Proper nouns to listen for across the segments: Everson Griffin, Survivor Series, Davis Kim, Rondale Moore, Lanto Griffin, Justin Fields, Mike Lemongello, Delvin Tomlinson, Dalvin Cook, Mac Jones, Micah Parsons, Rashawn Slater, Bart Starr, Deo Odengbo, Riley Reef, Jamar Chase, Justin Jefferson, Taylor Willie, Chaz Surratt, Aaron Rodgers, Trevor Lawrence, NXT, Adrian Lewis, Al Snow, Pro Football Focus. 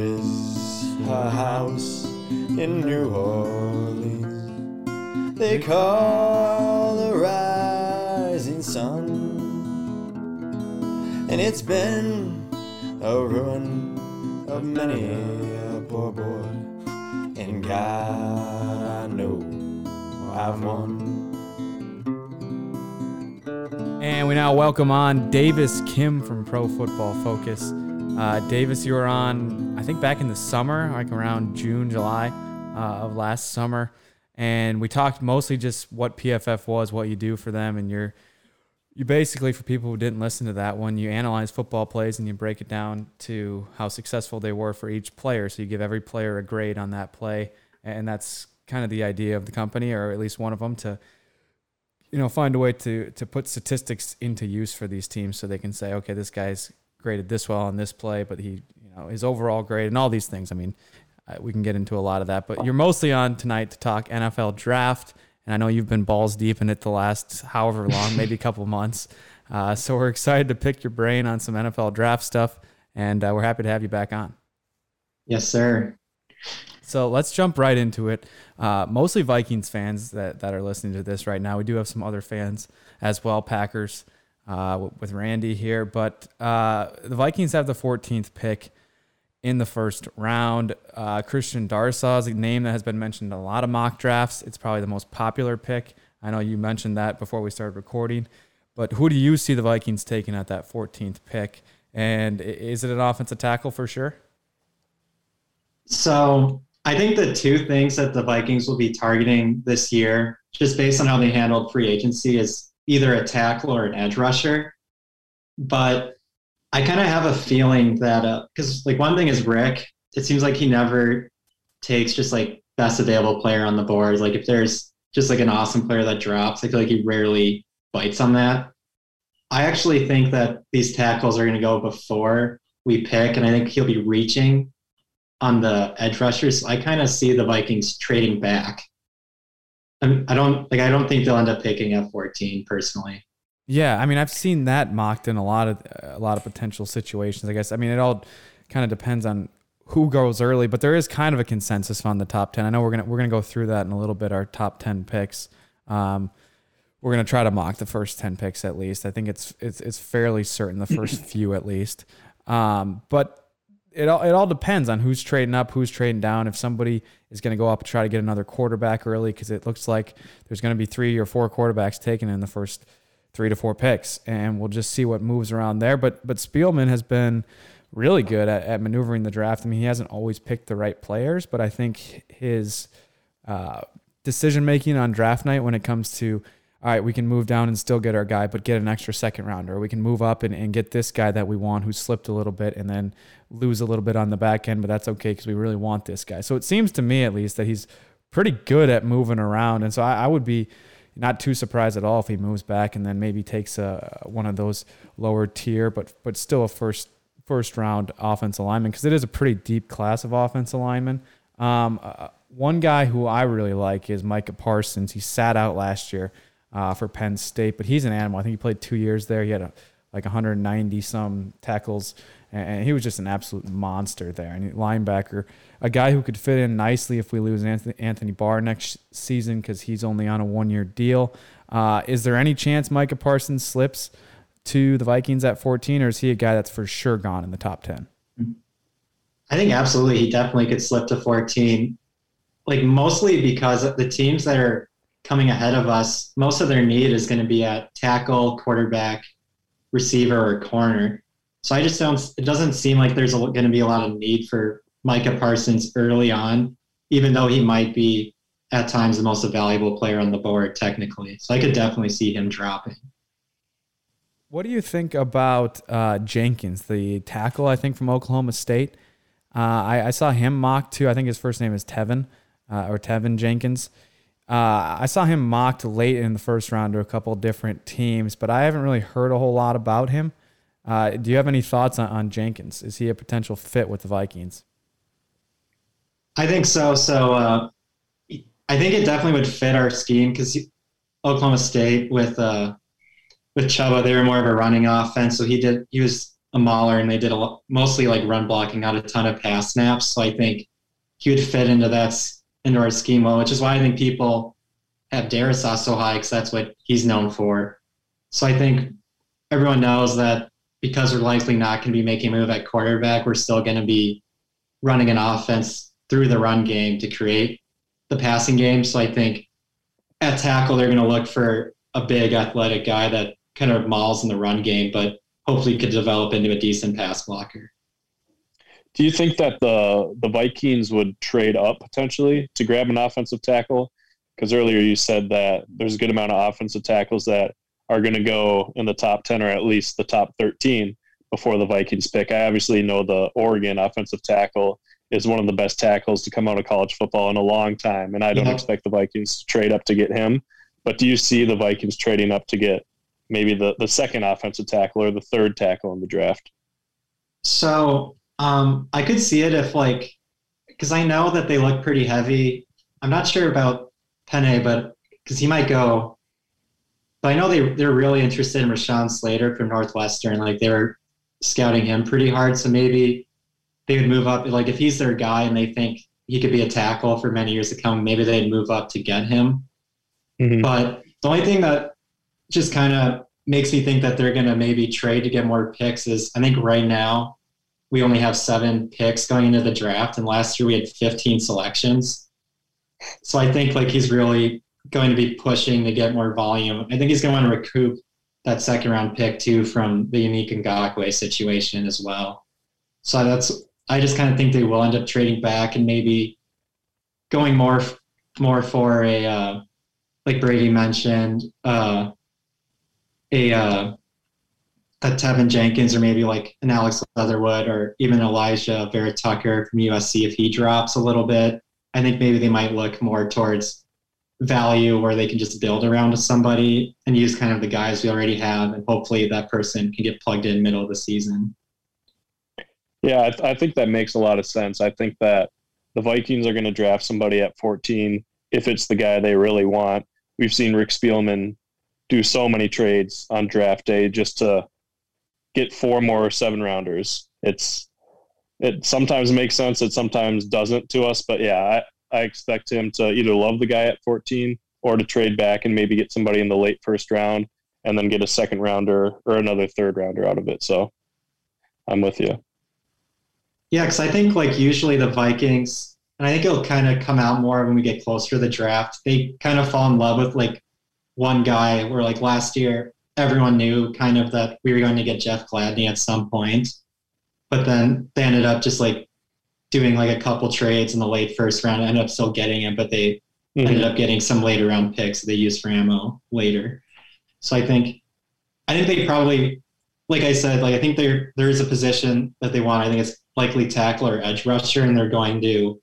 is a house in New Orleans they call the rising sun, and it's been a ruin of many a poor boy, and God, I know I've won. And we now welcome on Davis Kim from Pro Football Focus. Davis, you were on, I think, back in the summer, like around June, July of last summer. And we talked mostly just what PFF was, what you do for them. And you basically, for people who didn't listen to that one, you analyze football plays and you break it down to how successful they were for each player. So you give every player a grade on that play. And that's kind of the idea of the company, or at least one of them, to, you know, find a way to put statistics into use for these teams so they can say, okay, this guy's graded this well on this play, but he, you know, his overall grade and all these things. I mean, we can get into a lot of that, but you're mostly on tonight to talk NFL draft. And I know you've been balls deep in it the last however long, maybe a couple months. So we're excited to pick your brain on some NFL draft stuff, and we're happy to have you back on. Yes, sir. So let's jump right into it. Mostly Vikings fans that are listening to this right now. We do have some other fans as well, Packers, with Randy here, but the Vikings have the 14th pick in the first round. Christian Darsaw is a name that has been mentioned in a lot of mock drafts. It's probably the most popular pick. I know you mentioned that before we started recording, but who do you see the Vikings taking at that 14th pick? And is it an offensive tackle for sure? So I think the two things that the Vikings will be targeting this year, just based on how they handled free agency, is either a tackle or an edge rusher. But I kind of have a feeling that, because like one thing is Rick, it seems like he never takes just like best available player on the board. Like if there's just like an awesome player that drops, I feel like he rarely bites on that. I actually think that these tackles are going to go before we pick, and I think he'll be reaching on the edge rushers. So I kind of see the Vikings trading back. I don't think they'll end up picking at 14 personally. Yeah, I mean, I've seen that mocked in a lot of potential situations, I guess. I mean, it all kind of depends on who goes early, but there is kind of a consensus on the top 10. I know we're gonna go through that in a little bit. Our top 10 picks. We're gonna try to mock the first 10 picks at least. I think it's fairly certain the first few at least. But it all depends on who's trading up, who's trading down. If somebody is going to go up and try to get another quarterback early, because it looks like there's going to be 3 or 4 quarterbacks taken in the first 3 to 4 picks, and we'll just see what moves around there. But Spielman has been really good at maneuvering the draft. I mean, he hasn't always picked the right players, but I think his decision-making on draft night when it comes to, all right, we can move down and still get our guy, but get an extra second rounder. We can move up and get this guy that we want who slipped a little bit and then lose a little bit on the back end, but that's okay because we really want this guy. So it seems to me at least that he's pretty good at moving around. And so I would be not too surprised at all if he moves back and then maybe takes one of those lower tier, but still a first round offensive lineman, because it is a pretty deep class of offensive linemen. One guy who I really like is Micah Parsons. He sat out last year for Penn State, but he's an animal. I think he played 2 years there. He had 190-some tackles, and he was just an absolute monster there. And linebacker, a guy who could fit in nicely if we lose Anthony Barr next season because he's only on a 1-year deal. Is there any chance Micah Parsons slips to the Vikings at 14, or is he a guy that's for sure gone in the top 10? I think absolutely he definitely could slip to 14, like mostly because of the teams that are coming ahead of us, most of their need is going to be at tackle, quarterback, receiver, or corner. So I just it doesn't seem like there's going to be a lot of need for Micah Parsons early on, even though he might be at times the most valuable player on the board technically. So I could definitely see him dropping. What do you think about Jenkins, the tackle, I think, from Oklahoma State? I saw him mocked too. I think his first name is Teven Jenkins. I saw him mocked late in the first round to a couple different teams, but I haven't really heard a whole lot about him. Do you have any thoughts on Jenkins? Is he a potential fit with the Vikings? I think so. So I think it definitely would fit our scheme because Oklahoma State with Chubba, they were more of a running offense. So he was a Mahler, and they did a mostly like run blocking, not a ton of pass snaps. So I think he would fit into that, into our schema, which is why I think people have Darrisaw so high, because that's what he's known for. So I think everyone knows that because we're likely not going to be making a move at quarterback, we're still going to be running an offense through the run game to create the passing game. So I think at tackle, they're going to look for a big athletic guy that kind of mauls in the run game, but hopefully could develop into a decent pass blocker. Do you think that the Vikings would trade up potentially to grab an offensive tackle? Because earlier you said that there's a good amount of offensive tackles that are going to go in the top 10 or at least the top 13 before the Vikings pick. I obviously know the Oregon offensive tackle is one of the best tackles to come out of college football in a long time, and I don't expect the Vikings to trade up to get him. But do you see the Vikings trading up to get maybe the second offensive tackle or the third tackle in the draft? So I could see it if, like, because I know that they look pretty heavy. I'm not sure about Penei, but because he might go. But I know they're really interested in Rashawn Slater from Northwestern. Like, they were scouting him pretty hard. So maybe they would move up. Like, if he's their guy and they think he could be a tackle for many years to come, maybe they'd move up to get him. Mm-hmm. But the only thing that just kind of makes me think that they're going to maybe trade to get more picks is, I think right now we only have 7 picks going into the draft. And last year we had 15 selections. So I think, like, he's really going to be pushing to get more volume. I think he's going to want to recoup that second round pick too from the Yannick Ngakoue situation as well. So I just kind of think they will end up trading back and maybe going more for a, like Brady mentioned, a Teven Jenkins, or maybe like an Alex Leatherwood, or even Elijah Vera Tucker from USC if he drops a little bit. I think maybe they might look more towards value where they can just build around somebody and use kind of the guys we already have, and hopefully that person can get plugged in middle of the season. Yeah, I think that makes a lot of sense. I think that the Vikings are going to draft somebody at 14 if it's the guy they really want. We've seen Rick Spielman do so many trades on draft day just to get 4 more 7-rounders. It sometimes makes sense, it sometimes doesn't to us, but yeah, I expect him to either love the guy at 14 or to trade back and maybe get somebody in the late first round and then get a second rounder or another third rounder out of it. So I'm with you. Yeah, because I think, like, usually the Vikings, and I think it'll kind of come out more when we get closer to the draft, they kind of fall in love with, like, one guy where, like, last year everyone knew kind of that we were going to get Jeff Gladney at some point, but then they ended up just, like, doing, like, a couple trades in the late first round, ended up still getting him, but they ended up getting some later round picks that they used for ammo later. So I think they probably, like I said, like, I think there is a position that they want. I think it's likely tackle or edge rusher, and they're going to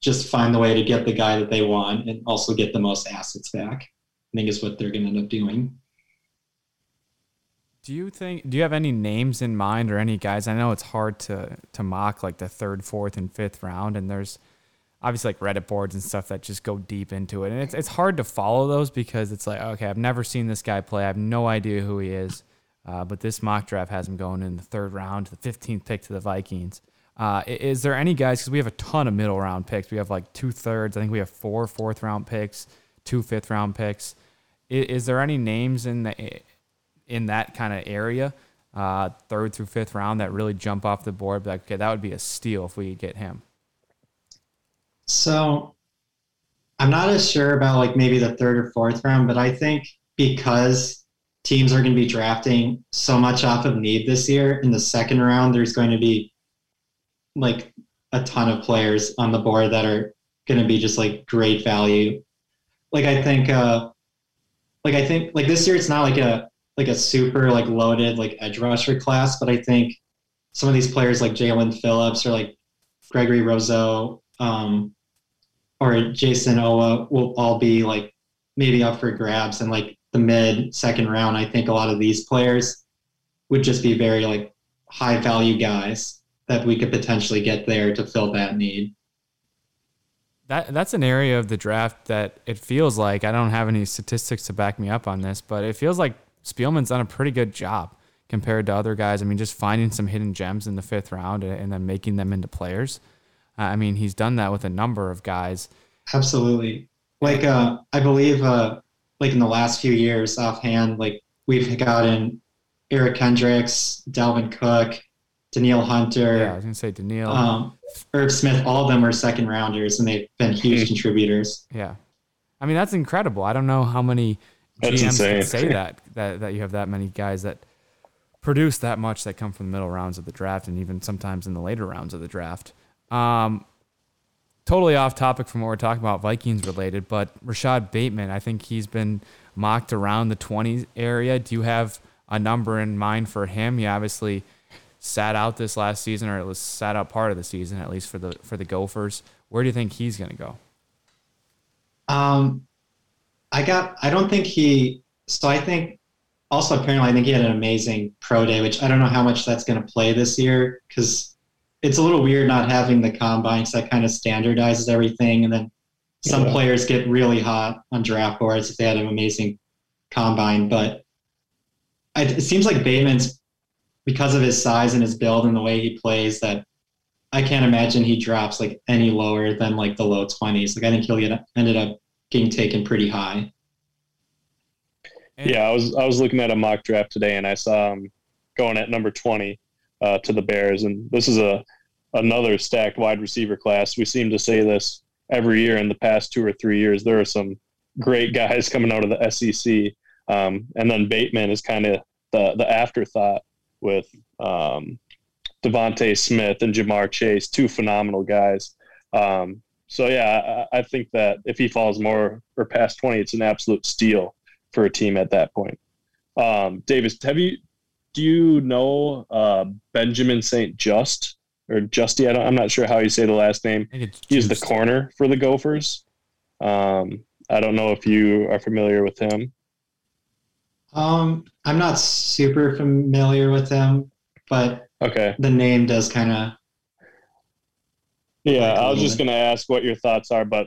just find the way to get the guy that they want and also get the most assets back, I think, is what they're going to end up doing. Do you have any names in mind or any guys? I know it's hard to mock, like, the 3rd, 4th, and 5th round, and there's obviously, like, Reddit boards and stuff that just go deep into it, and it's hard to follow those because it's like, okay, I've never seen this guy play, I have no idea who he is. But this mock draft has him going in the 3rd round, the 15th pick to the Vikings. Is there any guys, because we have a ton of middle round picks. We have like 2 thirds. I think we have 4 4th round picks, 2 5th round picks. Is there any names in that kind of area, 3rd through 5th round, that really jump off the board? Like, okay, that would be a steal if we could get him. So I'm not as sure about, like, maybe the 3rd or 4th round, but I think because teams are going to be drafting so much off of need this year, in the 2nd round, there's going to be, like, a ton of players on the board that are going to be just, like, great value. Like, I think like this year, it's not like a super, like, loaded, like, edge rusher class, but I think some of these players like Jalen Phillips or like Gregory Rousseau, or Jason Owa will all be, like, maybe up for grabs. And, like, the 2nd round, I think a lot of these players would just be very, like, high value guys that we could potentially get there to fill that need. That's an area of the draft that it feels like, I don't have any statistics to back me up on this, but it feels like Spielman's done a pretty good job compared to other guys. I mean, just finding some hidden gems in the fifth round and then making them into players. I mean, he's done that with a number of guys. Absolutely. Like, I believe, like in the last few years offhand, like we've gotten Eric Kendricks, Dalvin Cook, Danielle Hunter. Yeah, I was going to say Danielle. Irv Smith, all of them are second rounders, and they've been huge contributors. Yeah. I mean, that's incredible. I don't know how many GMs can say that you have that many guys that produce that much that come from the middle rounds of the draft and even sometimes in the later rounds of the draft. Totally off topic from what we're talking about, Vikings related, but Rashad Bateman, I think he's been mocked around the 20s area. Do you have a number in mind for him? He obviously sat out this last season, or it was sat out part of the season, at least for the Gophers. Where do you think he's going to go? I think he had an amazing pro day, which I don't know how much that's going to play this year, because it's a little weird not having the combine, so that kind of standardizes everything. And then some players get really hot on draft boards if they had an amazing combine. But it seems like Bateman's, because of his size and his build and the way he plays, that I can't imagine he drops like any lower than like the low 20s. Like I think he'll ended up getting taken pretty high. Yeah, I was looking at a mock draft today, and I saw him going at number 20 to the Bears. And this is another stacked wide receiver class. We seem to say this every year in the past 2 or 3 years. There are some great guys coming out of the SEC. And then Bateman is kind of the afterthought with Devontae Smith and Jamar Chase, two phenomenal guys. So, yeah, I think that if he falls more or past 20, it's an absolute steal for a team at that point. Davis, do you know Benjamin St-Juste or Justy? I'm not sure how you say the last name. He's the corner for the Gophers. I don't know if you are familiar with him. I'm not super familiar with him, but the name does kind of. Yeah, I was just going to ask what your thoughts are, but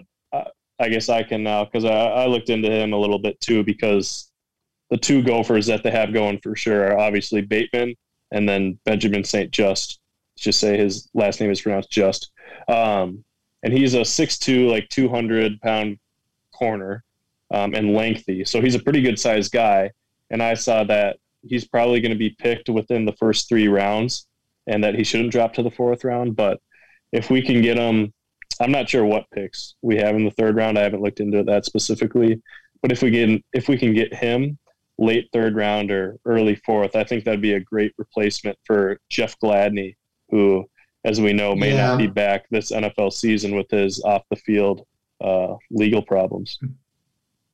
I guess I can now, because I looked into him a little bit too, because the two Gophers that they have going for sure are obviously Bateman and then Benjamin St-Juste. Let's just say his last name is pronounced Just. And he's a 6'2", like 200-pound corner and lengthy. So he's a pretty good-sized guy. And I saw that he's probably going to be picked within the first 3 rounds and that he shouldn't drop to the 4th round. But if we can get him, I'm not sure what picks we have in the 3rd round. I haven't looked into that specifically. But if we can get him late 3rd round or early 4th, I think that'd be a great replacement for Jeff Gladney, who, as we know, may not be back this NFL season with his off-the-field legal problems.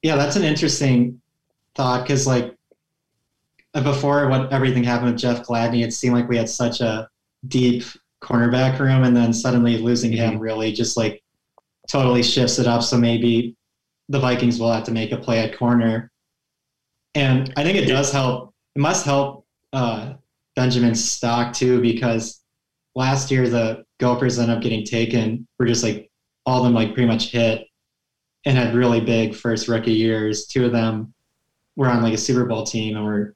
Yeah, that's an interesting thought, because, like, before everything happened with Jeff Gladney, it seemed like we had such a deep cornerback room, and then suddenly losing him really just like totally shifts it up. So maybe the Vikings will have to make a play at corner. And I think it does help. It must help Benjamin's stock too, because last year the Gophers ended up getting taken. We're just like all of them like pretty much hit and had really big first rookie years. 2 of them were on like a Super Bowl team and were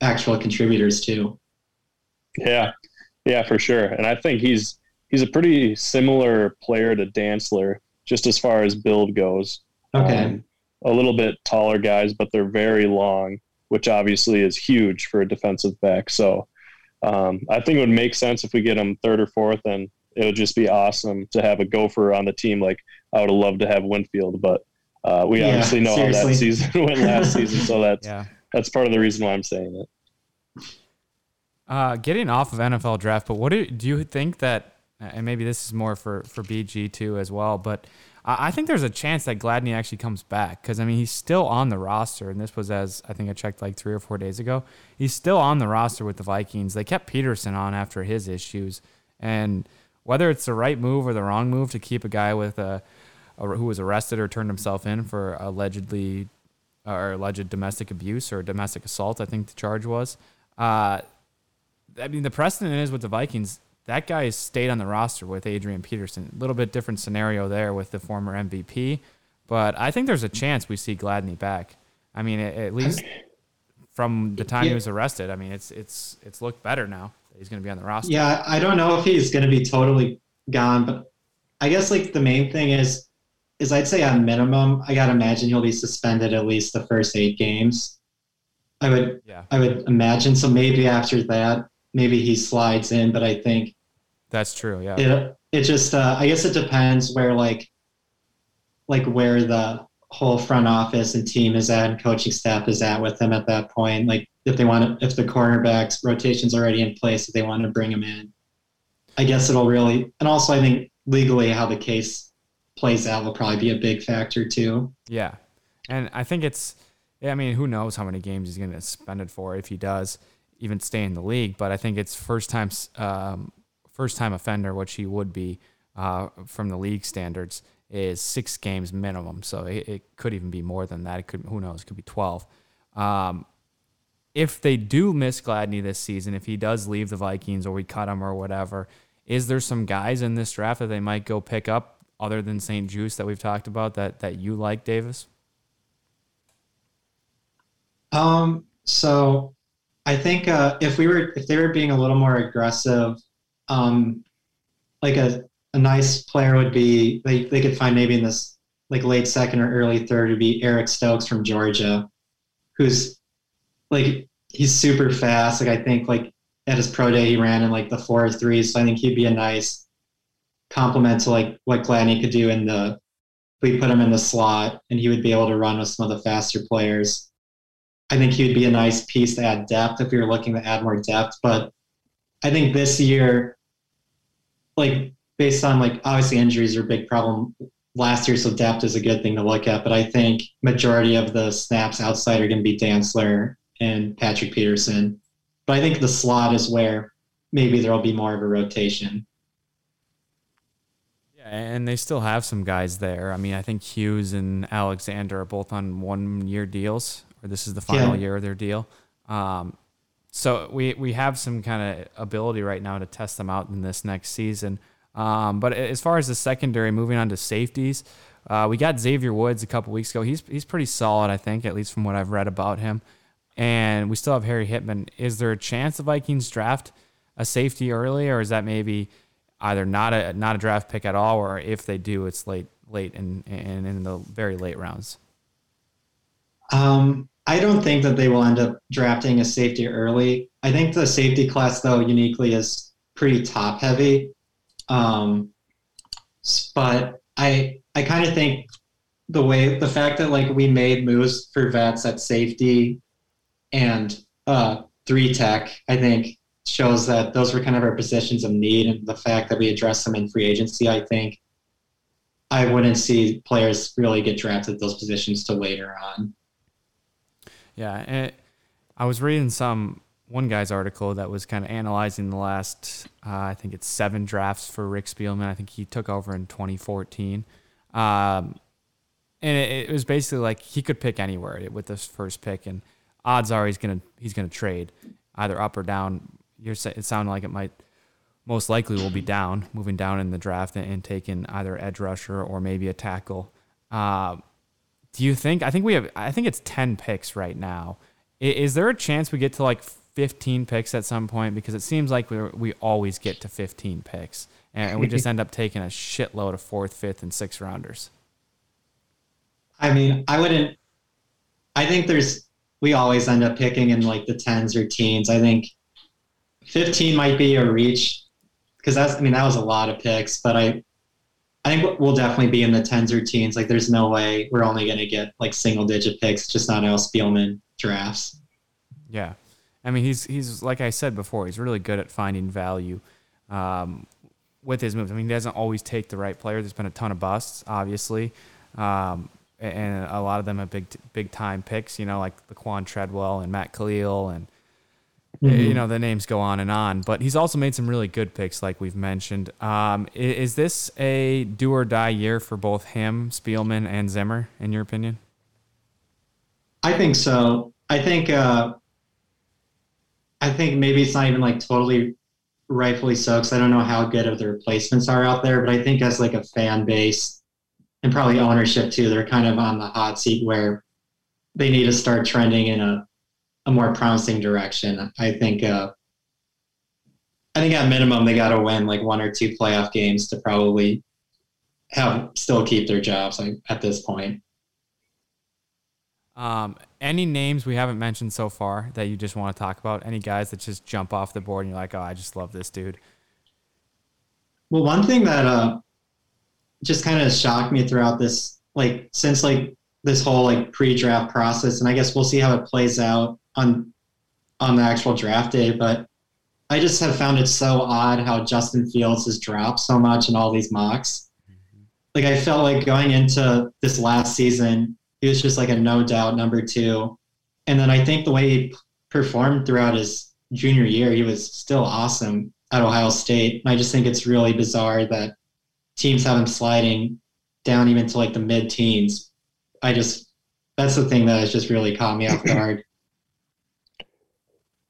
actual contributors too. Yeah, for sure. And I think he's a pretty similar player to Dantzler, just as far as build goes. Okay. A little bit taller guys, but they're very long, which obviously is huge for a defensive back. So I think it would make sense if we get him 3rd or 4th, and it would just be awesome to have a Gopher on the team. Like, I would have loved to have Winfield, but we obviously know how that season went last season. So that's part of the reason why I'm saying it. Getting off of NFL draft, but what do you think that, and maybe this is more for BG too as well, but I think there's a chance that Gladney actually comes back, because, I mean, he's still on the roster, and this was, as I think I checked like 3 or 4 days ago, he's still on the roster with the Vikings. They kept Peterson on after his issues, and whether it's the right move or the wrong move to keep a guy with who was arrested or turned himself in for alleged domestic abuse or domestic assault, I think the charge was, I mean, the precedent is with the Vikings, that guy has stayed on the roster with Adrian Peterson. A little bit different scenario there with the former MVP, but I think there's a chance we see Gladney back. I mean, at least from the time he was arrested. I mean, it's looked better now that he's going to be on the roster. Yeah, I don't know if he's going to be totally gone, but I guess like the main thing is I'd say on minimum, I got to imagine he'll be suspended at least the first 8 games. I would imagine. So maybe after that, maybe he slides in, but I think that's true. Yeah. It just, I guess it depends where like where the whole front office and team is at and coaching staff is at with him at that point. Like if they want to, if the cornerbacks rotation's already in place, if they want to bring him in, I guess it'll really, and also I think legally how the case plays out will probably be a big factor too. Yeah. And I think it's, I mean, who knows how many games he's going to get suspended for if he does even stay in the league, but I think it's first time offender, which he would be from the league standards, is 6 games minimum. So it could even be more than that. It could, who knows, it could be 12. If they do miss Gladney this season, if he does leave the Vikings or we cut him or whatever, is there some guys in this draft that they might go pick up other than St-Juste that we've talked about that you like, Davis? So I think if they were being a little more aggressive, like a nice player would be they could find maybe in this like late second or early third would be Eric Stokes from Georgia, who's like he's super fast. Like I think like at his pro day he ran in like the 4.3, so I think he'd be a nice complement to like what Gladney could do in the if we put him in the slot and he would be able to run with some of the faster players. I think he would be a nice piece to add depth if we were looking to add more depth. But I think this year, like based on like obviously injuries are a big problem last year, so depth is a good thing to look at. But I think majority of the snaps outside are going to be Dantzler and Patrick Peterson. But I think the slot is where maybe there'll be more of a rotation. Yeah, and they still have some guys there. I mean, I think Hughes and Alexander are both on 1-year deals, or this is the final year of their deal. So we have some kind of ability right now to test them out in this next season. But as far as the secondary, moving on to safeties, we got Xavier Woods a couple weeks ago. He's pretty solid, I think, at least from what I've read about him. And we still have Harry Hittman. Is there a chance the Vikings draft a safety early, or is that maybe either not a draft pick at all, or if they do, it's late and in the very late rounds? I don't think that they will end up drafting a safety early. I think the safety class, though, uniquely is pretty top-heavy. But I kind of think the fact that like we made moves for vets at safety and 3-tech, I think shows that those were kind of our positions of need, and the fact that we addressed them in free agency, I think I wouldn't see players really get drafted at those positions till later on. Yeah, and I was reading one guy's article that was kind of analyzing the last, I think it's 7 drafts for Rick Spielman. I think he took over in 2014. And it was basically like he could pick anywhere with this first pick, and odds are he's going to trade either up or down. It sounded like it might most likely will be down, moving down in the draft and taking either edge rusher or maybe a tackle. Do you think, I think it's 10 picks right now. Is there a chance we get to like 15 picks at some point? Because it seems like we always get to 15 picks, and we just end up taking a shitload of 4th, 5th, and 6th rounders. I mean, we always end up picking in like the 10s or teens. I think 15 might be a reach because that was a lot of picks, but I think we'll definitely be in the 10s or teens. Like there's no way we're only going to get like single digit picks, just not how Spielman drafts. Yeah. I mean, he's like I said before, he's really good at finding value with his moves. I mean, he doesn't always take the right player. There's been a ton of busts, obviously, and a lot of them are big time picks. You know, like Laquan Treadwell and Matt Khalil, and you know the names go on and on. But he's also made some really good picks, like we've mentioned. Is this a do or die year for both him, Spielman, and Zimmer, in your opinion? I think so. I think maybe it's not even like totally rightfully so, because I don't know how good of the replacements are out there, but I think as like a fan base and probably ownership too, they're kind of on the hot seat where they need to start trending in a a more promising direction. I think at minimum they got to win like one or two playoff games to probably still keep their jobs at this point. Any names we haven't mentioned so far that you just want to talk about? Any guys that just jump off the board and you're like, oh, I just love this dude? Well, one thing that just kind of shocked me throughout this, since this whole pre-draft process, and I guess we'll see how it plays out on the actual draft day, but I just have found it so odd how Justin Fields has dropped so much in all these mocks. Mm-hmm. I felt like going into this last season, he was just a no-doubt number two. And then I think the way he performed throughout his junior year, he was still awesome at Ohio State. And I just think it's really bizarre that teams have him sliding down even to the mid-teens. That's the thing that has just really caught me off guard.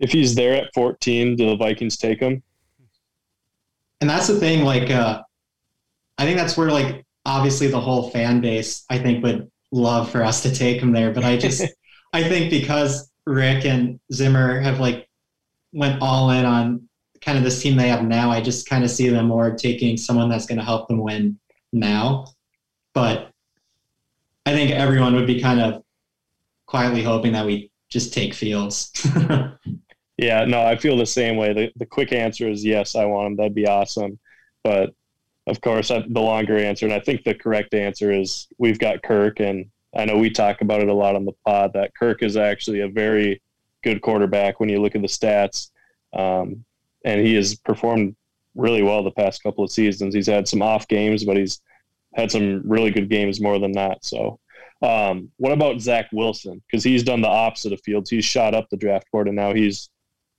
If he's there at 14, do the Vikings take him? And that's the thing, I think that's where, obviously the whole fan base, I think, would love for us to take him there. But I think because Rick and Zimmer have, went all in on kind of this team they have now, I just kind of see them more taking someone that's going to help them win now. But I think everyone would be kind of quietly hoping that we just take Fields. Yeah, no, I feel the same way. The quick answer is yes, I want him. That'd be awesome. But, of course, the longer answer, and I think the correct answer is we've got Kirk, and I know we talk about it a lot on the pod, that Kirk is actually a very good quarterback when you look at the stats, and he has performed really well the past couple of seasons. He's had some off games, but he's had some really good games more than that. So what about Zach Wilson? Because he's done the opposite of Fields. He's shot up the draft board, and now he's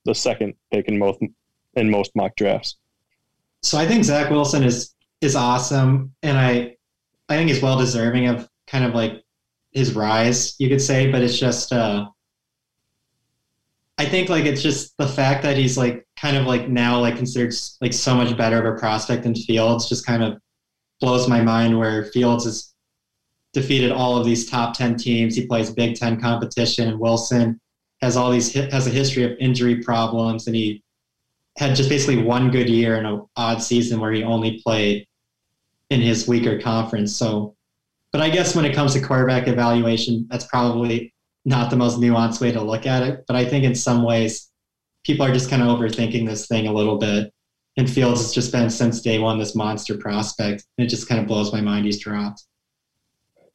the second pick in most mock drafts. So I think Zach Wilson is awesome, and I think he's well deserving of kind of his rise, you could say, but it's just I think it's just the fact that he's kind of now considered so much better of a prospect than Fields just kind of blows my mind, where Fields has defeated all of these top 10 teams. He plays Big Ten competition, and Wilson has a history of injury problems, and he had just basically one good year in an odd season where he only played in his weaker conference. So, but I guess when it comes to quarterback evaluation, that's probably not the most nuanced way to look at it. But I think in some ways, people are just kind of overthinking this thing a little bit. And Fields has just been, since day one, this monster prospect. And it just kind of blows my mind he's dropped.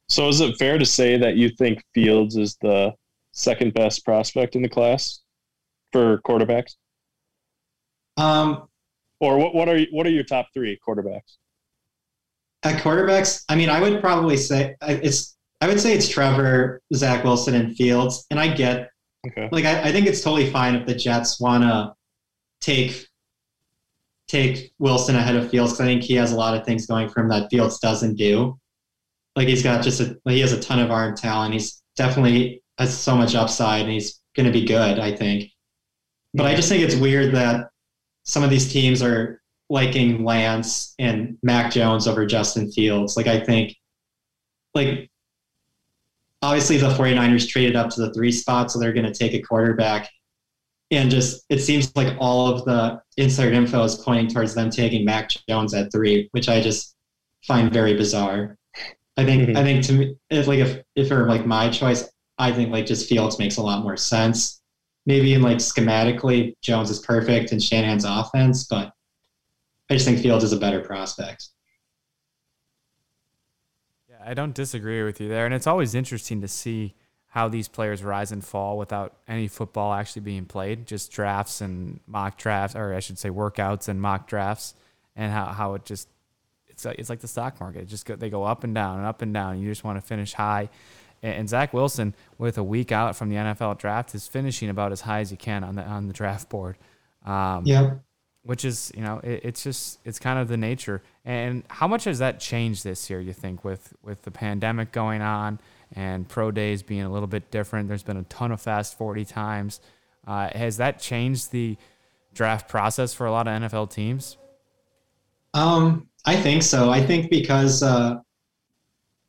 So is it fair to say that you think Fields is the second best prospect in the class for quarterbacks? Or what are your top three quarterbacks? At quarterbacks, I mean, I would probably say it's Trevor, Zach Wilson, and Fields. And I get, okay, I think it's totally fine if the Jets want to take Wilson ahead of Fields, because I think he has a lot of things going for him that Fields doesn't do. He has a ton of arm talent. He's definitely has so much upside, and he's going to be good, I think. But I just think it's weird that some of these teams are liking Lance and Mac Jones over Justin Fields. I think, obviously the 49ers traded up to the 3 spot, so they're going to take a quarterback. And just, it seems like all of the inside info is pointing towards them taking Mac Jones at 3, which I just find very bizarre. I think to me, if it were my choice, I think just Fields makes a lot more sense. Maybe in schematically, Jones is perfect in Shanahan's offense, but I just think Fields is a better prospect. Yeah, I don't disagree with you there. And it's always interesting to see how these players rise and fall without any football actually being played, just drafts and mock drafts, or I should say workouts and mock drafts, and how it just, it's like the stock market. It just they go up and down and up and down. You just want to finish high. And Zach Wilson, with a week out from the NFL draft, is finishing about as high as he can on the draft board. Which is, it's kind of the nature. And how much has that changed this year, you think, with the pandemic going on and pro days being a little bit different? There's been a ton of fast 40 times. Has that changed the draft process for a lot of NFL teams? I think so. I think because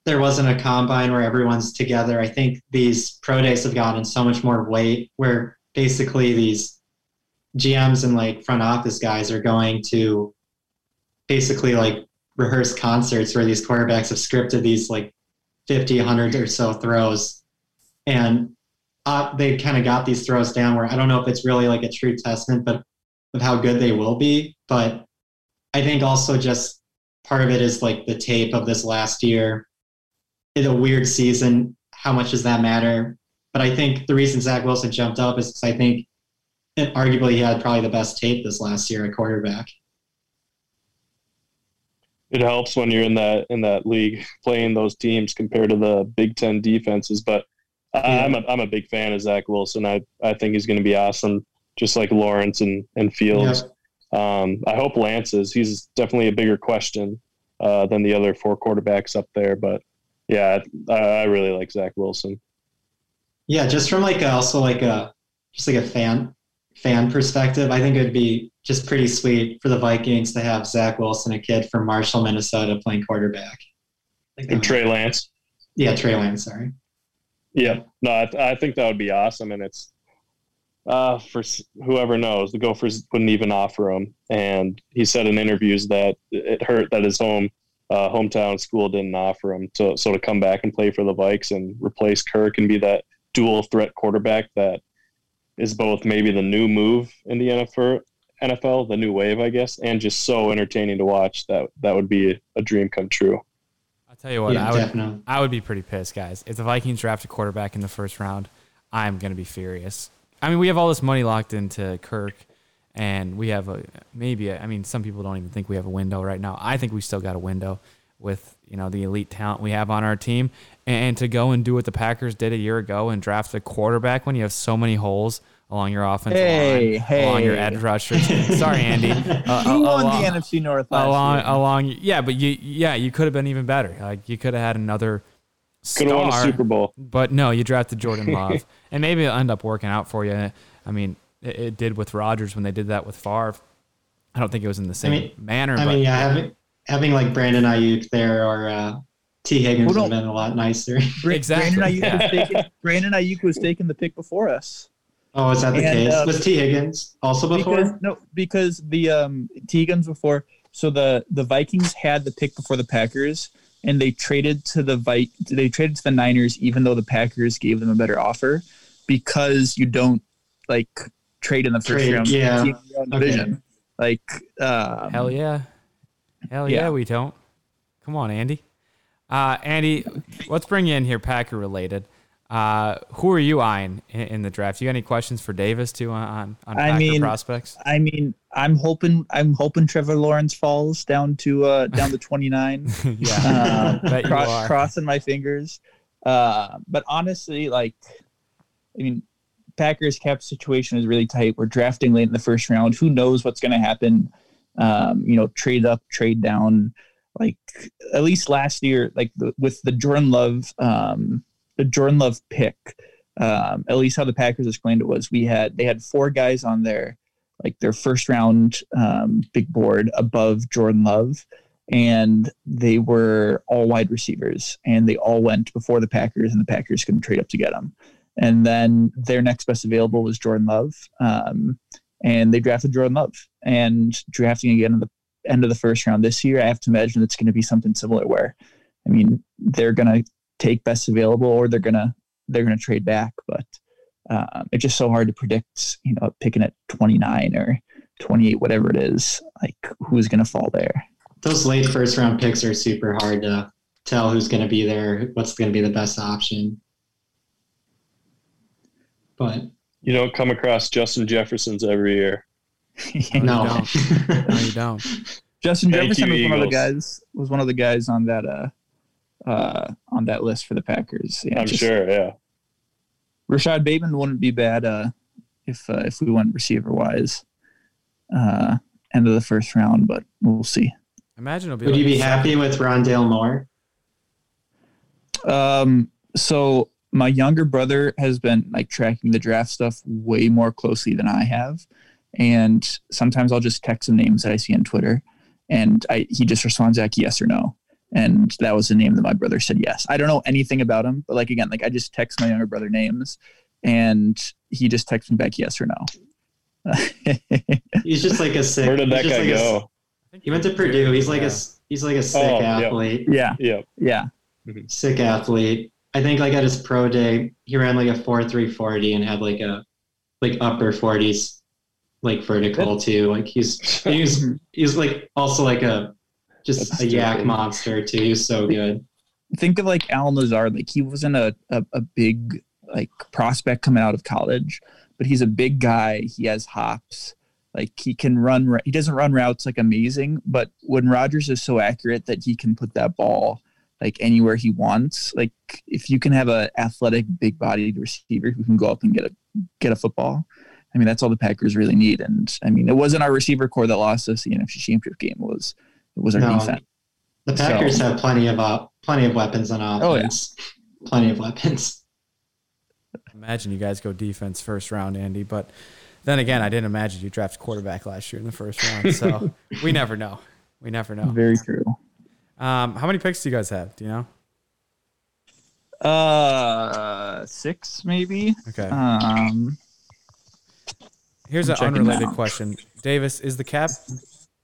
there wasn't a combine where everyone's together. I think these pro days have gotten so much more weight where basically these GMs and like front office guys are going to basically like rehearse concerts where these quarterbacks have scripted these like 50, 100 or so throws. And they've kind of got these throws down where I don't know if it's really like a true testament, but of how good they will be. But I think also just part of it is like the tape of this last year. It's a weird season. How much does that matter? But I think the reason Zach Wilson jumped up is because I think arguably he had probably the best tape this last year at quarterback. It helps when you're in that league playing those teams compared to the Big Ten defenses. But yeah. I'm a big fan of Zach Wilson. I think he's going to be awesome, just like Lawrence and Fields. Yep. I hope Lance is. He's definitely a bigger question than the other four quarterbacks up there. But yeah, I really like Zach Wilson. Yeah, just from like a fan perspective, I think it'd be just pretty sweet for the Vikings to have Zach Wilson, a kid from Marshall, Minnesota, playing quarterback. And Trey Lance. Yeah, Trey Lance, sorry. Yeah, no, I think that would be awesome. And it's for whoever knows, the Gophers wouldn't even offer him. And he said in interviews that it hurt that his hometown school didn't offer him. So to come back and play for the Vikes and replace Kirk and be that dual threat quarterback that is both maybe the new move in the NFL, the new wave, I guess, and just so entertaining to watch, that would be a dream come true. I'll tell you what, yeah, I would be pretty pissed, guys. If the Vikings draft a quarterback in the first round, I'm going to be furious. I mean, we have all this money locked into Kirk, and we have some people don't even think we have a window right now. I think we still got a window with, you know, the elite talent we have on our team, and to go and do what the Packers did a year ago and draft a quarterback when you have so many holes along your offensive line, along your edge rushers. Sorry, Andy. Who won the NFC North last year? Yeah, but you could have been even better. Like you could have had another star. Could have won a Super Bowl. But no, you drafted Jordan Love, and maybe it'll end up working out for you. I mean, it did with Rodgers when they did that with Favre. I don't think it was in the same manner. Having like Brandon Ayuk there or T. Higgins would have been a lot nicer. Exactly. Brandon Ayuk was taking the pick before us. Oh, is that the case? Was T. Higgins also before? Because the T. Higgins before. So the Vikings had the pick before the Packers, and they traded to the Niners, even though the Packers gave them a better offer, because you don't like trade in the first round. Yeah. Division. Okay. Like. Hell yeah. Hell yeah, we don't. Come on, Andy. Andy, let's bring you in here, Packer-related. Who are you eyeing in the draft? You got any questions for Davis, too, on Packer prospects? I mean, I'm hoping Trevor Lawrence falls down to 29. Yeah, crossing my fingers. But honestly, Packers' cap situation is really tight. We're drafting late in the first round. Who knows what's going to happen? Trade up, trade down, like at least last year, with the Jordan Love pick, at least how the Packers explained it was, they had four guys on their first round, big board above Jordan Love, and they were all wide receivers, and they all went before the Packers, and the Packers couldn't trade up to get them. And then their next best available was Jordan Love. And they drafted Jordan Love, and drafting again at the end of the first round this year, I have to imagine it's going to be something similar where, I mean, they're going to take best available or they're going to trade back, but it's just so hard to predict, you know, picking at 29 or 28, whatever it is, like who's going to fall there. Those late first round picks are super hard to tell who's going to be there, what's going to be the best option. But you don't come across Justin Jeffersons every year. No. You don't. Justin Jefferson was one of the guys on that on that list for the Packers. Yeah, sure, yeah. Rashad Bateman wouldn't be bad if we went receiver-wise end of the first round, but we'll see. Imagine it'll be. Would you be happy with Rondale Moore? So my younger brother has been like tracking the draft stuff way more closely than I have. And sometimes I'll just text him names that I see on Twitter, and he just responds back yes or no. And that was the name that my brother said yes. I don't know anything about him, but like, again, like I just text my younger brother names and he just texts me back yes or no. He's just like a sick. Where did that guy go? He went to Purdue. He's like a sick athlete. Yeah. Mm-hmm. Sick athlete. I think like at his pro day, he ran like a 4.3 40 and had like a upper 40s like vertical too. Like he's like also like a yak monster too. He was so good. Think of like Allen Lazard. Like he wasn't a big like prospect coming out of college, but he's a big guy. He has hops. Like he can run. He doesn't run routes like amazing, but when Rodgers is so accurate that he can put that ball like anywhere he wants. Like if you can have an athletic, big-bodied receiver who can go up and get a football, I mean that's all the Packers really need. And I mean it wasn't our receiver core that lost us the NFC Championship game. It was our defense. The Packers have plenty of weapons on offense. Oh, yeah. Plenty of weapons. Imagine you guys go defense first round, Andy. But then again, I didn't imagine you drafted quarterback last year in the first round. So we never know. Very true. How many picks do you guys have? Do you know? 6 maybe. Okay. Here's an unrelated question. Davis, is the cap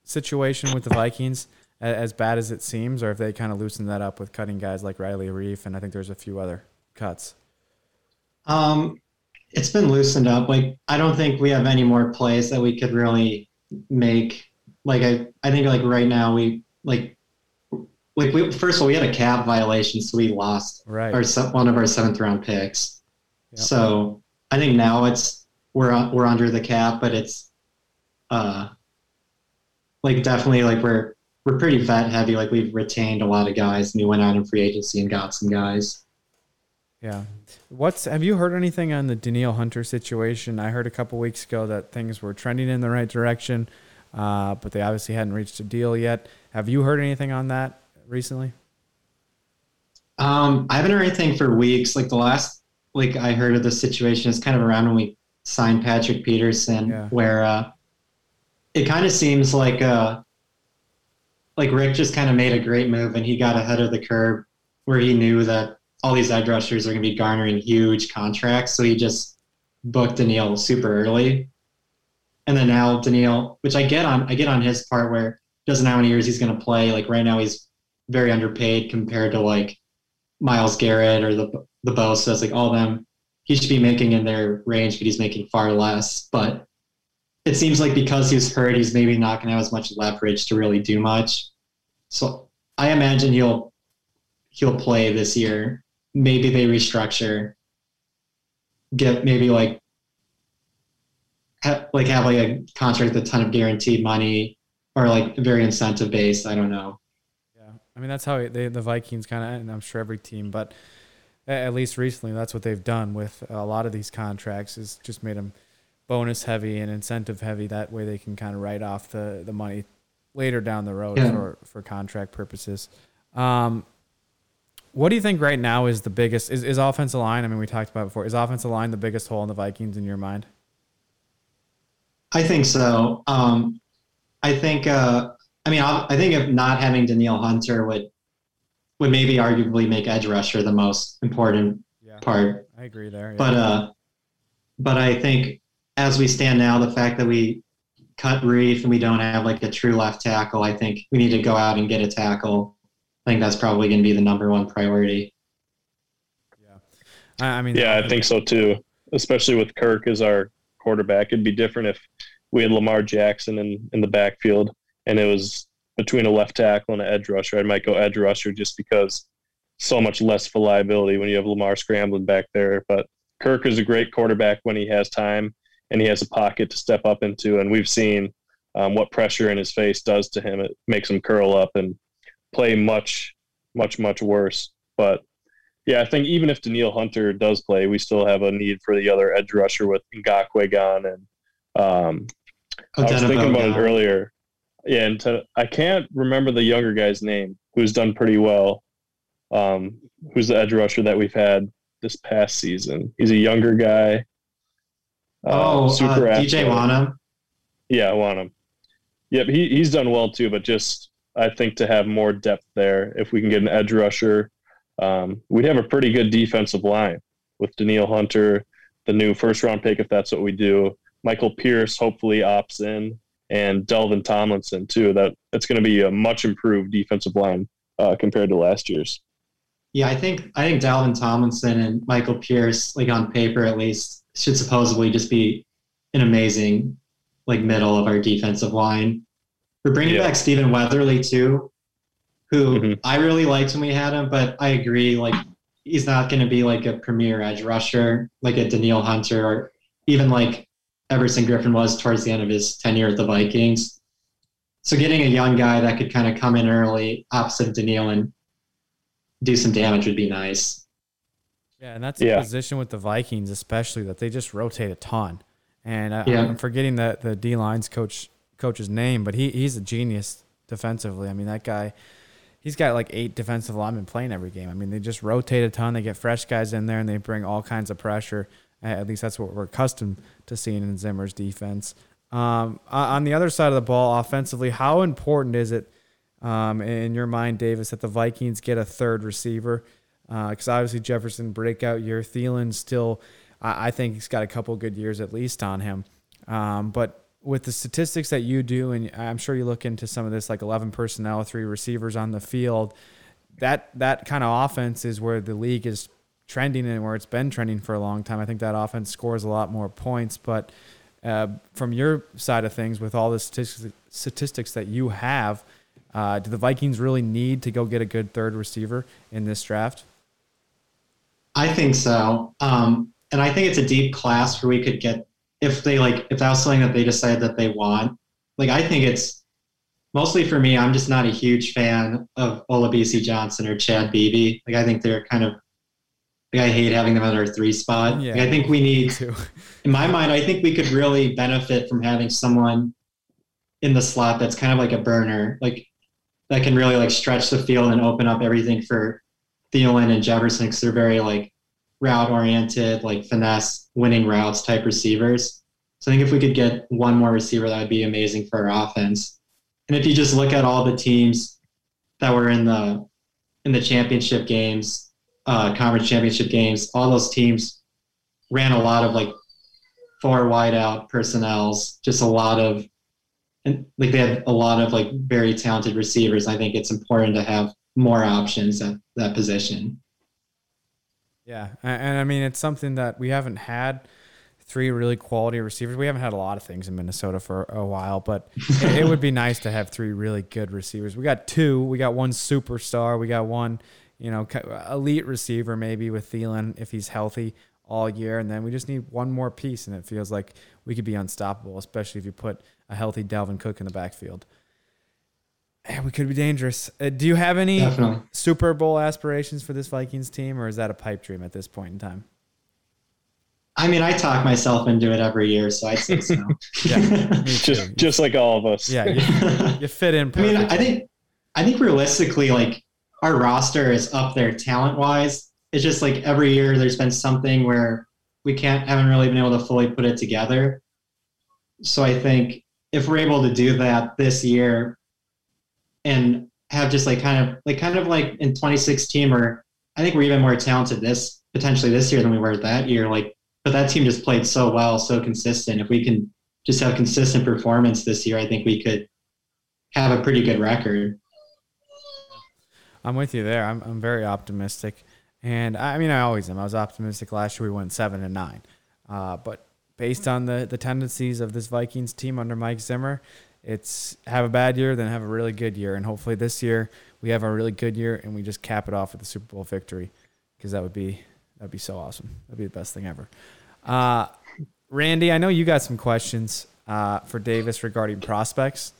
situation with the Vikings as bad as it seems, or have they kind of loosened that up with cutting guys like Riley Reef? And I think there's a few other cuts. It's been loosened up. Like, I don't think we have any more plays that we could really make. Like, I think like right now we we first of all, we had a cap violation, so we lost one of our 7th round picks. Yep. So I think now we're under the cap, but it's definitely we're pretty vet heavy. Like we've retained a lot of guys, and we went out in free agency and got some guys. Yeah. Have you heard anything on the Danielle Hunter situation? I heard a couple weeks ago that things were trending in the right direction, but they obviously hadn't reached a deal yet. Have you heard anything on that recently? I haven't heard anything for weeks. Like the last I heard of the situation is kind of around when we signed Patrick Peterson, where it kind of seems like Rick just kind of made a great move and he got ahead of the curve where he knew that all these edge rushers are going to be garnering huge contracts. So he just booked Danielle super early. And then now Danielle, which I get on his part where he doesn't know how many years he's going to play. Like right now he's very underpaid compared to like Myles Garrett or the Bosa's, like all of them. He should be making in their range, but he's making far less. But it seems like because he was hurt, he's maybe not going to have as much leverage to really do much. So I imagine he'll play this year. Maybe they restructure, get maybe have a contract with a ton of guaranteed money or very incentive based. I don't know. Yeah. I mean, that's how the Vikings kind of, and I'm sure every team, but at least recently, that's what they've done with a lot of these contracts is just made them bonus heavy and incentive heavy. That way they can kind of write off the money later down the road for contract purposes. What do you think right now is the biggest is offensive line? I mean, we talked about it before. Is offensive line the biggest hole in the Vikings in your mind? I think so. I think if not having Danielle Hunter would maybe arguably make edge rusher the most important part. I agree there. Yeah. But I think as we stand now, the fact that we cut Reef and we don't have a true left tackle, I think we need to go out and get a tackle. I think that's probably going to be the number one priority. Yeah. I mean, yeah, I think so too, especially with Kirk as our quarterback. It'd be different if we had Lamar Jackson in the backfield and it was between a left tackle and an edge rusher. I might go edge rusher just because so much less reliability when you have Lamar scrambling back there. But Kirk is a great quarterback when he has time and he has a pocket to step up into. And we've seen what pressure in his face does to him. It makes him curl up and play much, much, much worse. But yeah, I think even if Danielle Hunter does play, we still have a need for the other edge rusher with Ngakoue gone. And I was thinking about it earlier. Yeah, and I can't remember the younger guy's name who's done pretty well. Who's the edge rusher that we've had this past season? He's a younger guy. DJ Wanham. Yeah, Wanham. Yep, he's done well too, but just I think, to have more depth there. If we can get an edge rusher, we'd have a pretty good defensive line with Danielle Hunter, the new first-round pick, if that's what we do. Michael Pierce hopefully opts in, and Delvin Tomlinson, too. That's going to be a much improved defensive line compared to last year's. Yeah, I think Dalvin Tomlinson and Michael Pierce, like on paper at least, should supposedly just be an amazing like middle of our defensive line. We're bringing back Steven Weatherly too, who I really liked when we had him, but I agree, like he's not going to be like a premier edge rusher like a Danielle Hunter or even like Everson Griffin was towards the end of his tenure at the Vikings. So getting a young guy that could kind of come in early opposite Danielle and do some damage would be nice. Yeah, and that's a position with the Vikings especially that they just rotate a ton. And I'm forgetting the D-line's coach's name, but he's a genius defensively. I mean, that guy, he's got like 8 defensive linemen playing every game. I mean, they just rotate a ton. They get fresh guys in there, and they bring all kinds of pressure. At least that's what we're accustomed to seeing in Zimmer's defense. On the other side of the ball, offensively, how important is it in your mind, Davis, that the Vikings get a third receiver? Because obviously Jefferson breakout year, Thielen still – I think he's got a couple good years at least on him. But with the statistics that you do, and I'm sure you look into some of this, like 11 personnel, 3 receivers on the field, that kind of offense is where the league is trending and where it's been trending for a long time. I think that offense scores a lot more points. But from your side of things, with all the statistics that you have, do the Vikings really need to go get a good third receiver in this draft? I think so. And I think it's a deep class where we could get, if that was something that they decide that they want. Like, I think it's mostly for me, I'm just not a huge fan of Olabisi Johnson or Chad Beebe. Like, I think they're kind of, like, I hate having them at our 3 spot. Yeah, like, I think we need to, in my mind, I think we could really benefit from having someone in the slot that's kind of like a burner, like that can really like stretch the field and open up everything for Thielen and Jefferson, because they're very like, route-oriented, like finesse, winning routes type receivers. So I think if we could get one more receiver, that would be amazing for our offense. And if you just look at all the teams that were in the championship games, conference championship games, all those teams ran a lot of like 4 wideout personnels, just a lot of, and like they had a lot of like very talented receivers. I think it's important to have more options at that position. Yeah, and I mean, it's something that we haven't had 3 really quality receivers. We haven't had a lot of things in Minnesota for a while, but it would be nice to have 3 really good receivers. We got 2. We got 1 superstar. We got 1, elite receiver maybe with Thielen if he's healthy all year. And then we just need 1 more piece, and it feels like we could be unstoppable, especially if you put a healthy Dalvin Cook in the backfield. We could be dangerous. Do you have any Super Bowl aspirations for this Vikings team, or is that a pipe dream at this point in time? I mean, I talk myself into it every year, so I'd say so. Yeah, just like all of us. Yeah, you fit in perfectly. I mean, I think realistically, like our roster is up there talent-wise. It's just like every year there's been something where we haven't really been able to fully put it together. So I think if we're able to do that this year, and have just kind of like in 2016, or I think we're even more talented potentially this year than we were that year. Like, but that team just played so well, so consistent. If we can just have consistent performance this year, I think we could have a pretty good record. I'm with you there. I'm very optimistic, and I mean I always am. I was optimistic last year. We went 7-9, but based on the tendencies of this Vikings team under Mike Zimmer. It's have a bad year, then have a really good year. And hopefully this year we have a really good year and we just cap it off with a Super Bowl victory, because that'd be so awesome. That'd be the best thing ever. Randy, I know you got some questions for Davis regarding prospects.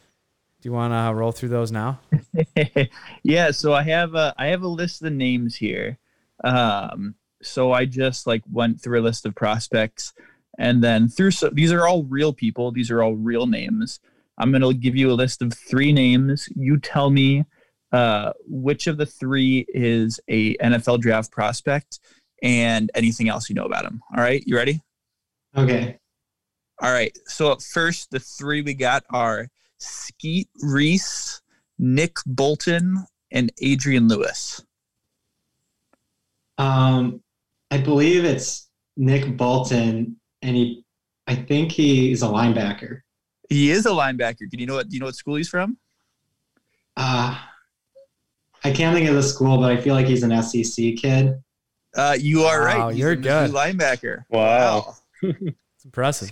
Do you want to roll through those now? Yeah, so I have a list of names here. So I just like went through a list of prospects, and then these are all real people. These are all real names. I'm going to give you a list of 3 names. You tell me which of the 3 is a NFL draft prospect and anything else you know about him. All right, you ready? Okay. All right, so at first, the 3 we got are Skeet Reese, Nick Bolton, and Adrian Lewis? I believe it's Nick Bolton, and I think he is a linebacker. He is a linebacker. Do you know what school he's from? I can't think of the school, but I feel like he's an SEC kid. You are right. He's a good linebacker. Wow. It's impressive.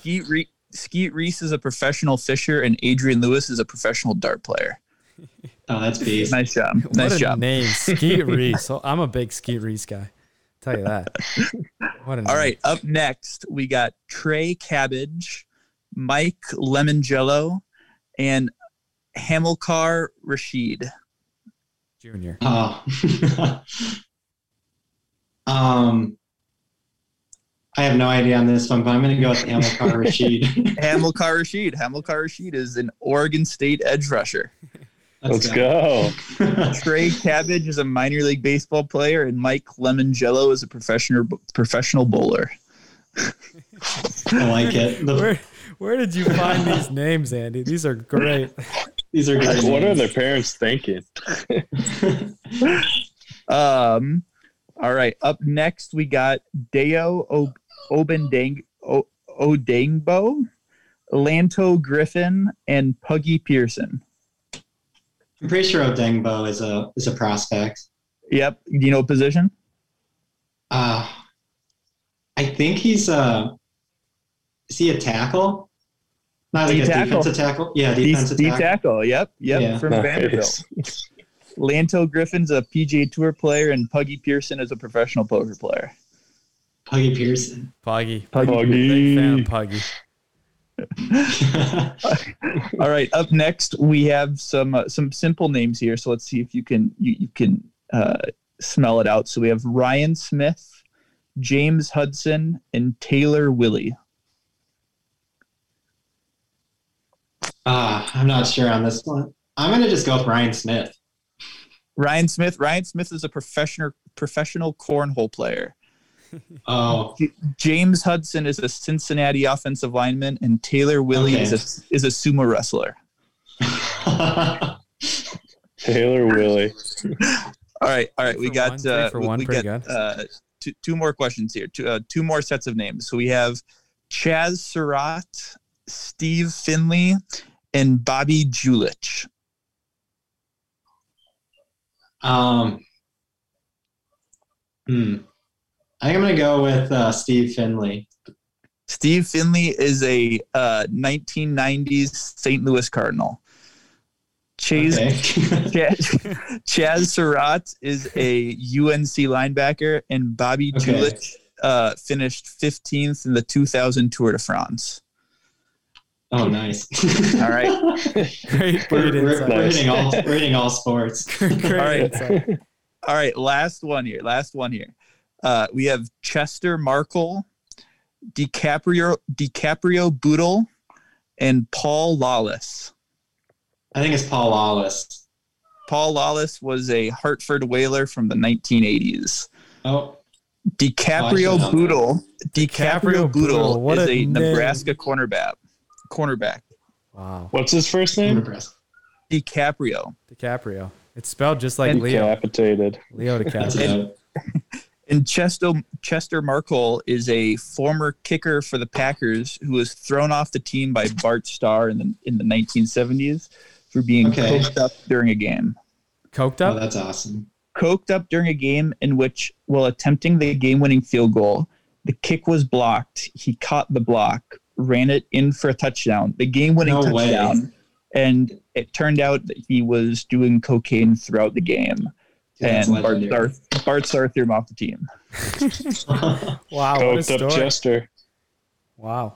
Skeet Reese is a professional fisher, and Adrian Lewis is a professional dart player. Oh, that's beast. Nice job. What a name, Skeet Reese. I'm a big Skeet Reese guy. I'll tell you that. All right. Up next, we got Trey Cabbage, Mike Lemongello, and Hamilcar Rashad Jr. Oh. I have no idea on this one, but I'm going to go with Hamilcar Rashad. Hamilcar Rashad is an Oregon State edge rusher. Let's go. Trey Cabbage is a minor league baseball player, and Mike Lemongello is a professional bowler. I like it. Where did you find these names, Andy? These are great. These are great. What are their parents thinking? All right. Up next, we got Deo Odengbo, Lanto Griffin, and Puggy Pearson. I'm pretty sure Odengbo is a prospect. Yep. Do you know position? I think he's is he a tackle? Not like a defensive tackle. Yeah, defensive tackle. D-tackle. Yep. Yeah. From Vanderbilt. Lanto Griffin's a PGA Tour player, and Puggy Pearson is a professional poker player. Puggy Pearson. Puggy. Big fan of Puggy. All right. Up next, we have some simple names here. So let's see if you can smell it out. So we have Ryan Smith, James Hudson, and Taylor Willie. I'm not sure on this one. I'm going to just go with Ryan Smith. Ryan Smith is a professional cornhole player. Oh. James Hudson is a Cincinnati offensive lineman, and Taylor Willie is a sumo wrestler. Taylor Willie. All right. We got two more questions here. Two more sets of names. So we have Chaz Surratt, Steve Finley, and Bobby Julich. I think I'm going to go with Steve Finley. Steve Finley is a 1990s St. Louis Cardinal. Chaz Surratt is a UNC linebacker, and Bobby Julich finished 15th in the 2000 Tour de France. Oh, nice. All right. We're hitting all sports. Great. All right. Last one here. We have Chester Markle, DiCaprio Boodle, and Paul Lawless. I think it's Paul Lawless. Paul Lawless was a Hartford Whaler from the 1980s. Oh. DiCaprio Boodle what is a Nebraska cornerback. Wow. What's his first name? DiCaprio. It's spelled just like Leo. Decapitated. Leo DiCaprio. And Chester Markle is a former kicker for the Packers who was thrown off the team by Bart Starr in the 1970s for being coked up during a game. Coked up? Oh, that's awesome. Coked up during a game in which, while attempting the game-winning field goal, the kick was blocked. He caught the block, ran it in for a touchdown, the game-winning touchdown. Way. And it turned out that he was doing cocaine throughout the game. And Bart Starr threw him off the team. Wow. Coked up Chester. Wow.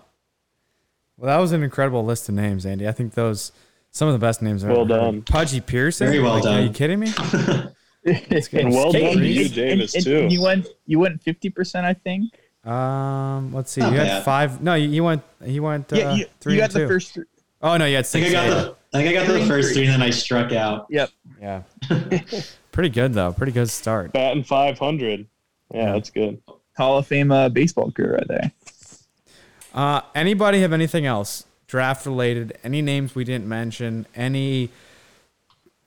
Well, that was an incredible list of names, Andy. I think some of the best names I've ever heard. Well done. Pudgy Pearson. Very well done. Are you kidding me? And well done to you, Davis, too. And you went 50%, I think. Let's see. Five. No, you went three. You got the first three. Oh, no, you had six. I think I got the first three, and then I struck out. Yep. Yeah. Pretty good, though. Pretty good start. Batting 500. Yeah, that's good. Hall of Fame baseball career right there. Anybody have anything else draft-related? Any names we didn't mention? Any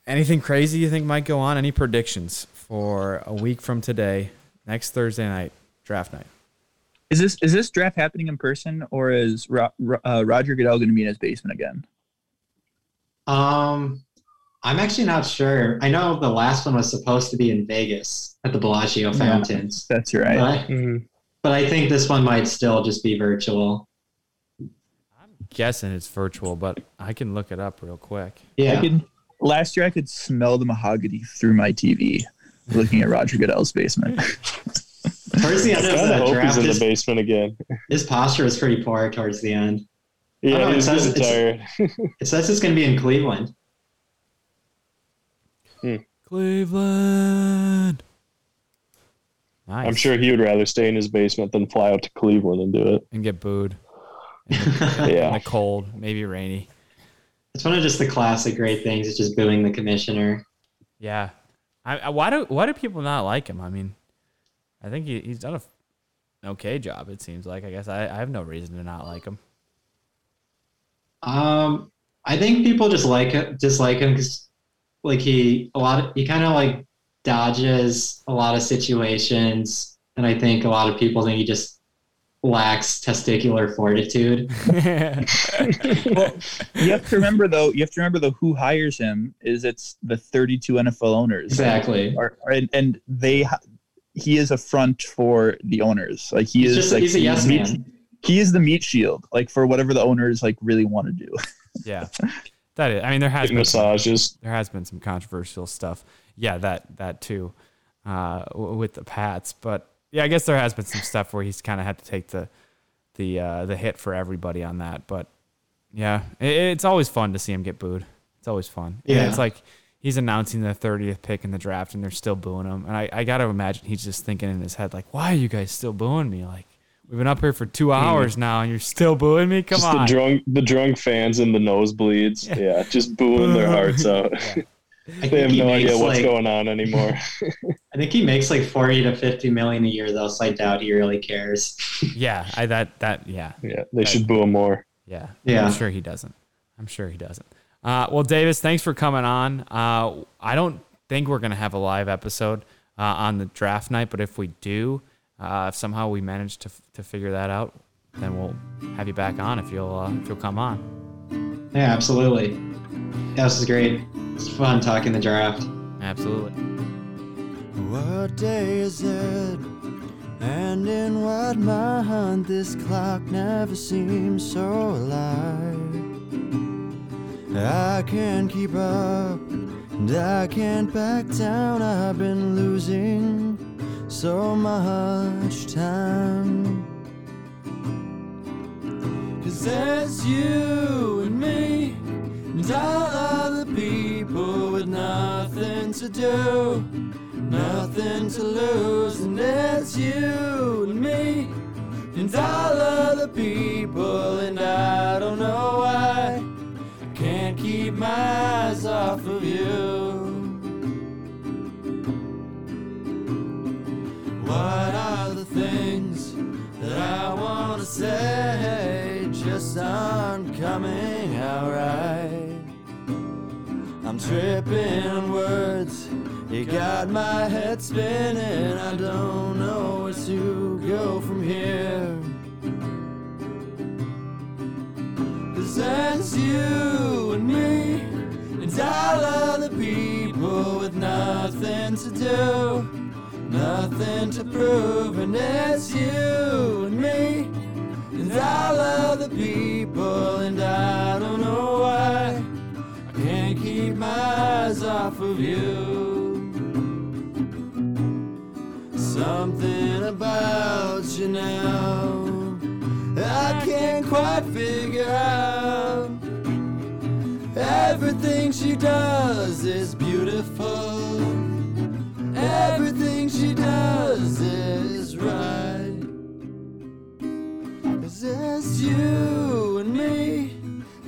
Anything crazy you think might go on? Any predictions for a week from today, next Thursday night, draft night? Is this draft happening in person, or is Roger Goodell going to be in his basement again? I'm actually not sure. I know the last one was supposed to be in Vegas at the Bellagio Fountains. Yeah, that's right. But I think this one might still just be virtual. I'm guessing it's virtual, but I can look it up real quick. Yeah. Last year I could smell the mahogany through my TV looking at Roger Goodell's basement. Towards the end of the draft, he's in the basement again. His posture was pretty poor towards the end. Yeah, he was getting tired. It says it's going to be in Cleveland. Cleveland. Nice. I'm sure he would rather stay in his basement than fly out to Cleveland and do it. And get booed. Yeah. Kind of cold, maybe rainy. It's one of just the classic great things. It's just booing the commissioner. Yeah. Why do people not like him? I mean, I think he's done an okay job, it seems like. I guess I have no reason to not like him. I think people just dislike him because he kind of like dodges a lot of situations, and I think a lot of people think he just lacks testicular fortitude. Well, you have to remember though who hires him is it's the 32 NFL owners. Exactly. And he is a front for the owners. Like he's a yes man. He is the meat shield, like for whatever the owners really want to do. Yeah, that is. I mean, there has been some controversial stuff. Yeah, that too, with the Pats. But yeah, I guess there has been some stuff where he's kind of had to take the hit for everybody on that. But yeah, it's always fun to see him get booed. It's always fun. Yeah, and it's like he's announcing the 30th pick in the draft, and they're still booing him. And I got to imagine he's just thinking in his head like, "Why are you guys still booing me?" Like, we've been up here for 2 hours now, and you're still booing me? Come on. The drunk fans and the nosebleeds. Yeah, just booing their hearts out. Yeah. They have no idea what's going on anymore. I think he makes $40 to $50 million a year, though, so I doubt he really cares. Yeah, they should boo him more. Yeah. I'm sure he doesn't. Well, Davis, thanks for coming on. I don't think we're going to have a live episode on the draft night, but if we do, if somehow we manage to figure that out, then we'll have you back on if you'll come on. Yeah, absolutely. Yeah, this is great. It's fun talking the draft. Absolutely. What day is it? And in what mind? This clock never seems so alive. I can't keep up, and I can't back down. I've been losing so much time, 'cause there's you and me and all other people with nothing to do, nothing to lose. And there's you and me and all other people, and I don't know why I can't keep my eyes off of you. What are the things that I want to say just aren't coming out right? I'm tripping on words, you got my head spinning. I don't know where to go from here. 'Cause that's you and me and all other people with nothing to do, nothing to prove. And it's you and me and all other people, and I don't know why I can't keep my eyes off of you. Something about you now I can't quite figure out. Everything she does is beautiful, everything she does is right. 'Cause it's you and me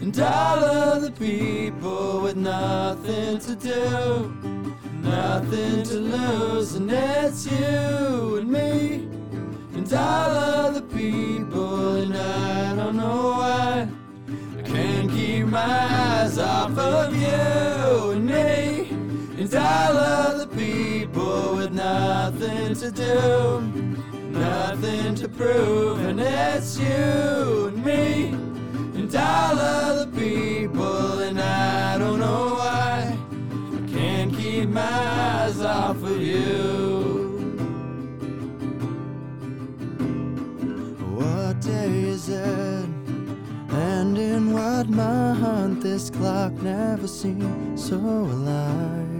and all other people with nothing to do, nothing to lose. And it's you and me and all other people, and I don't know why I can't keep my eyes off of you and me dollar the people with nothing to do, nothing to prove, and it's you and me. And dollar the people, and I don't know why I can't keep my eyes off of you. What day is it? And in what month? This clock never seemed so alive.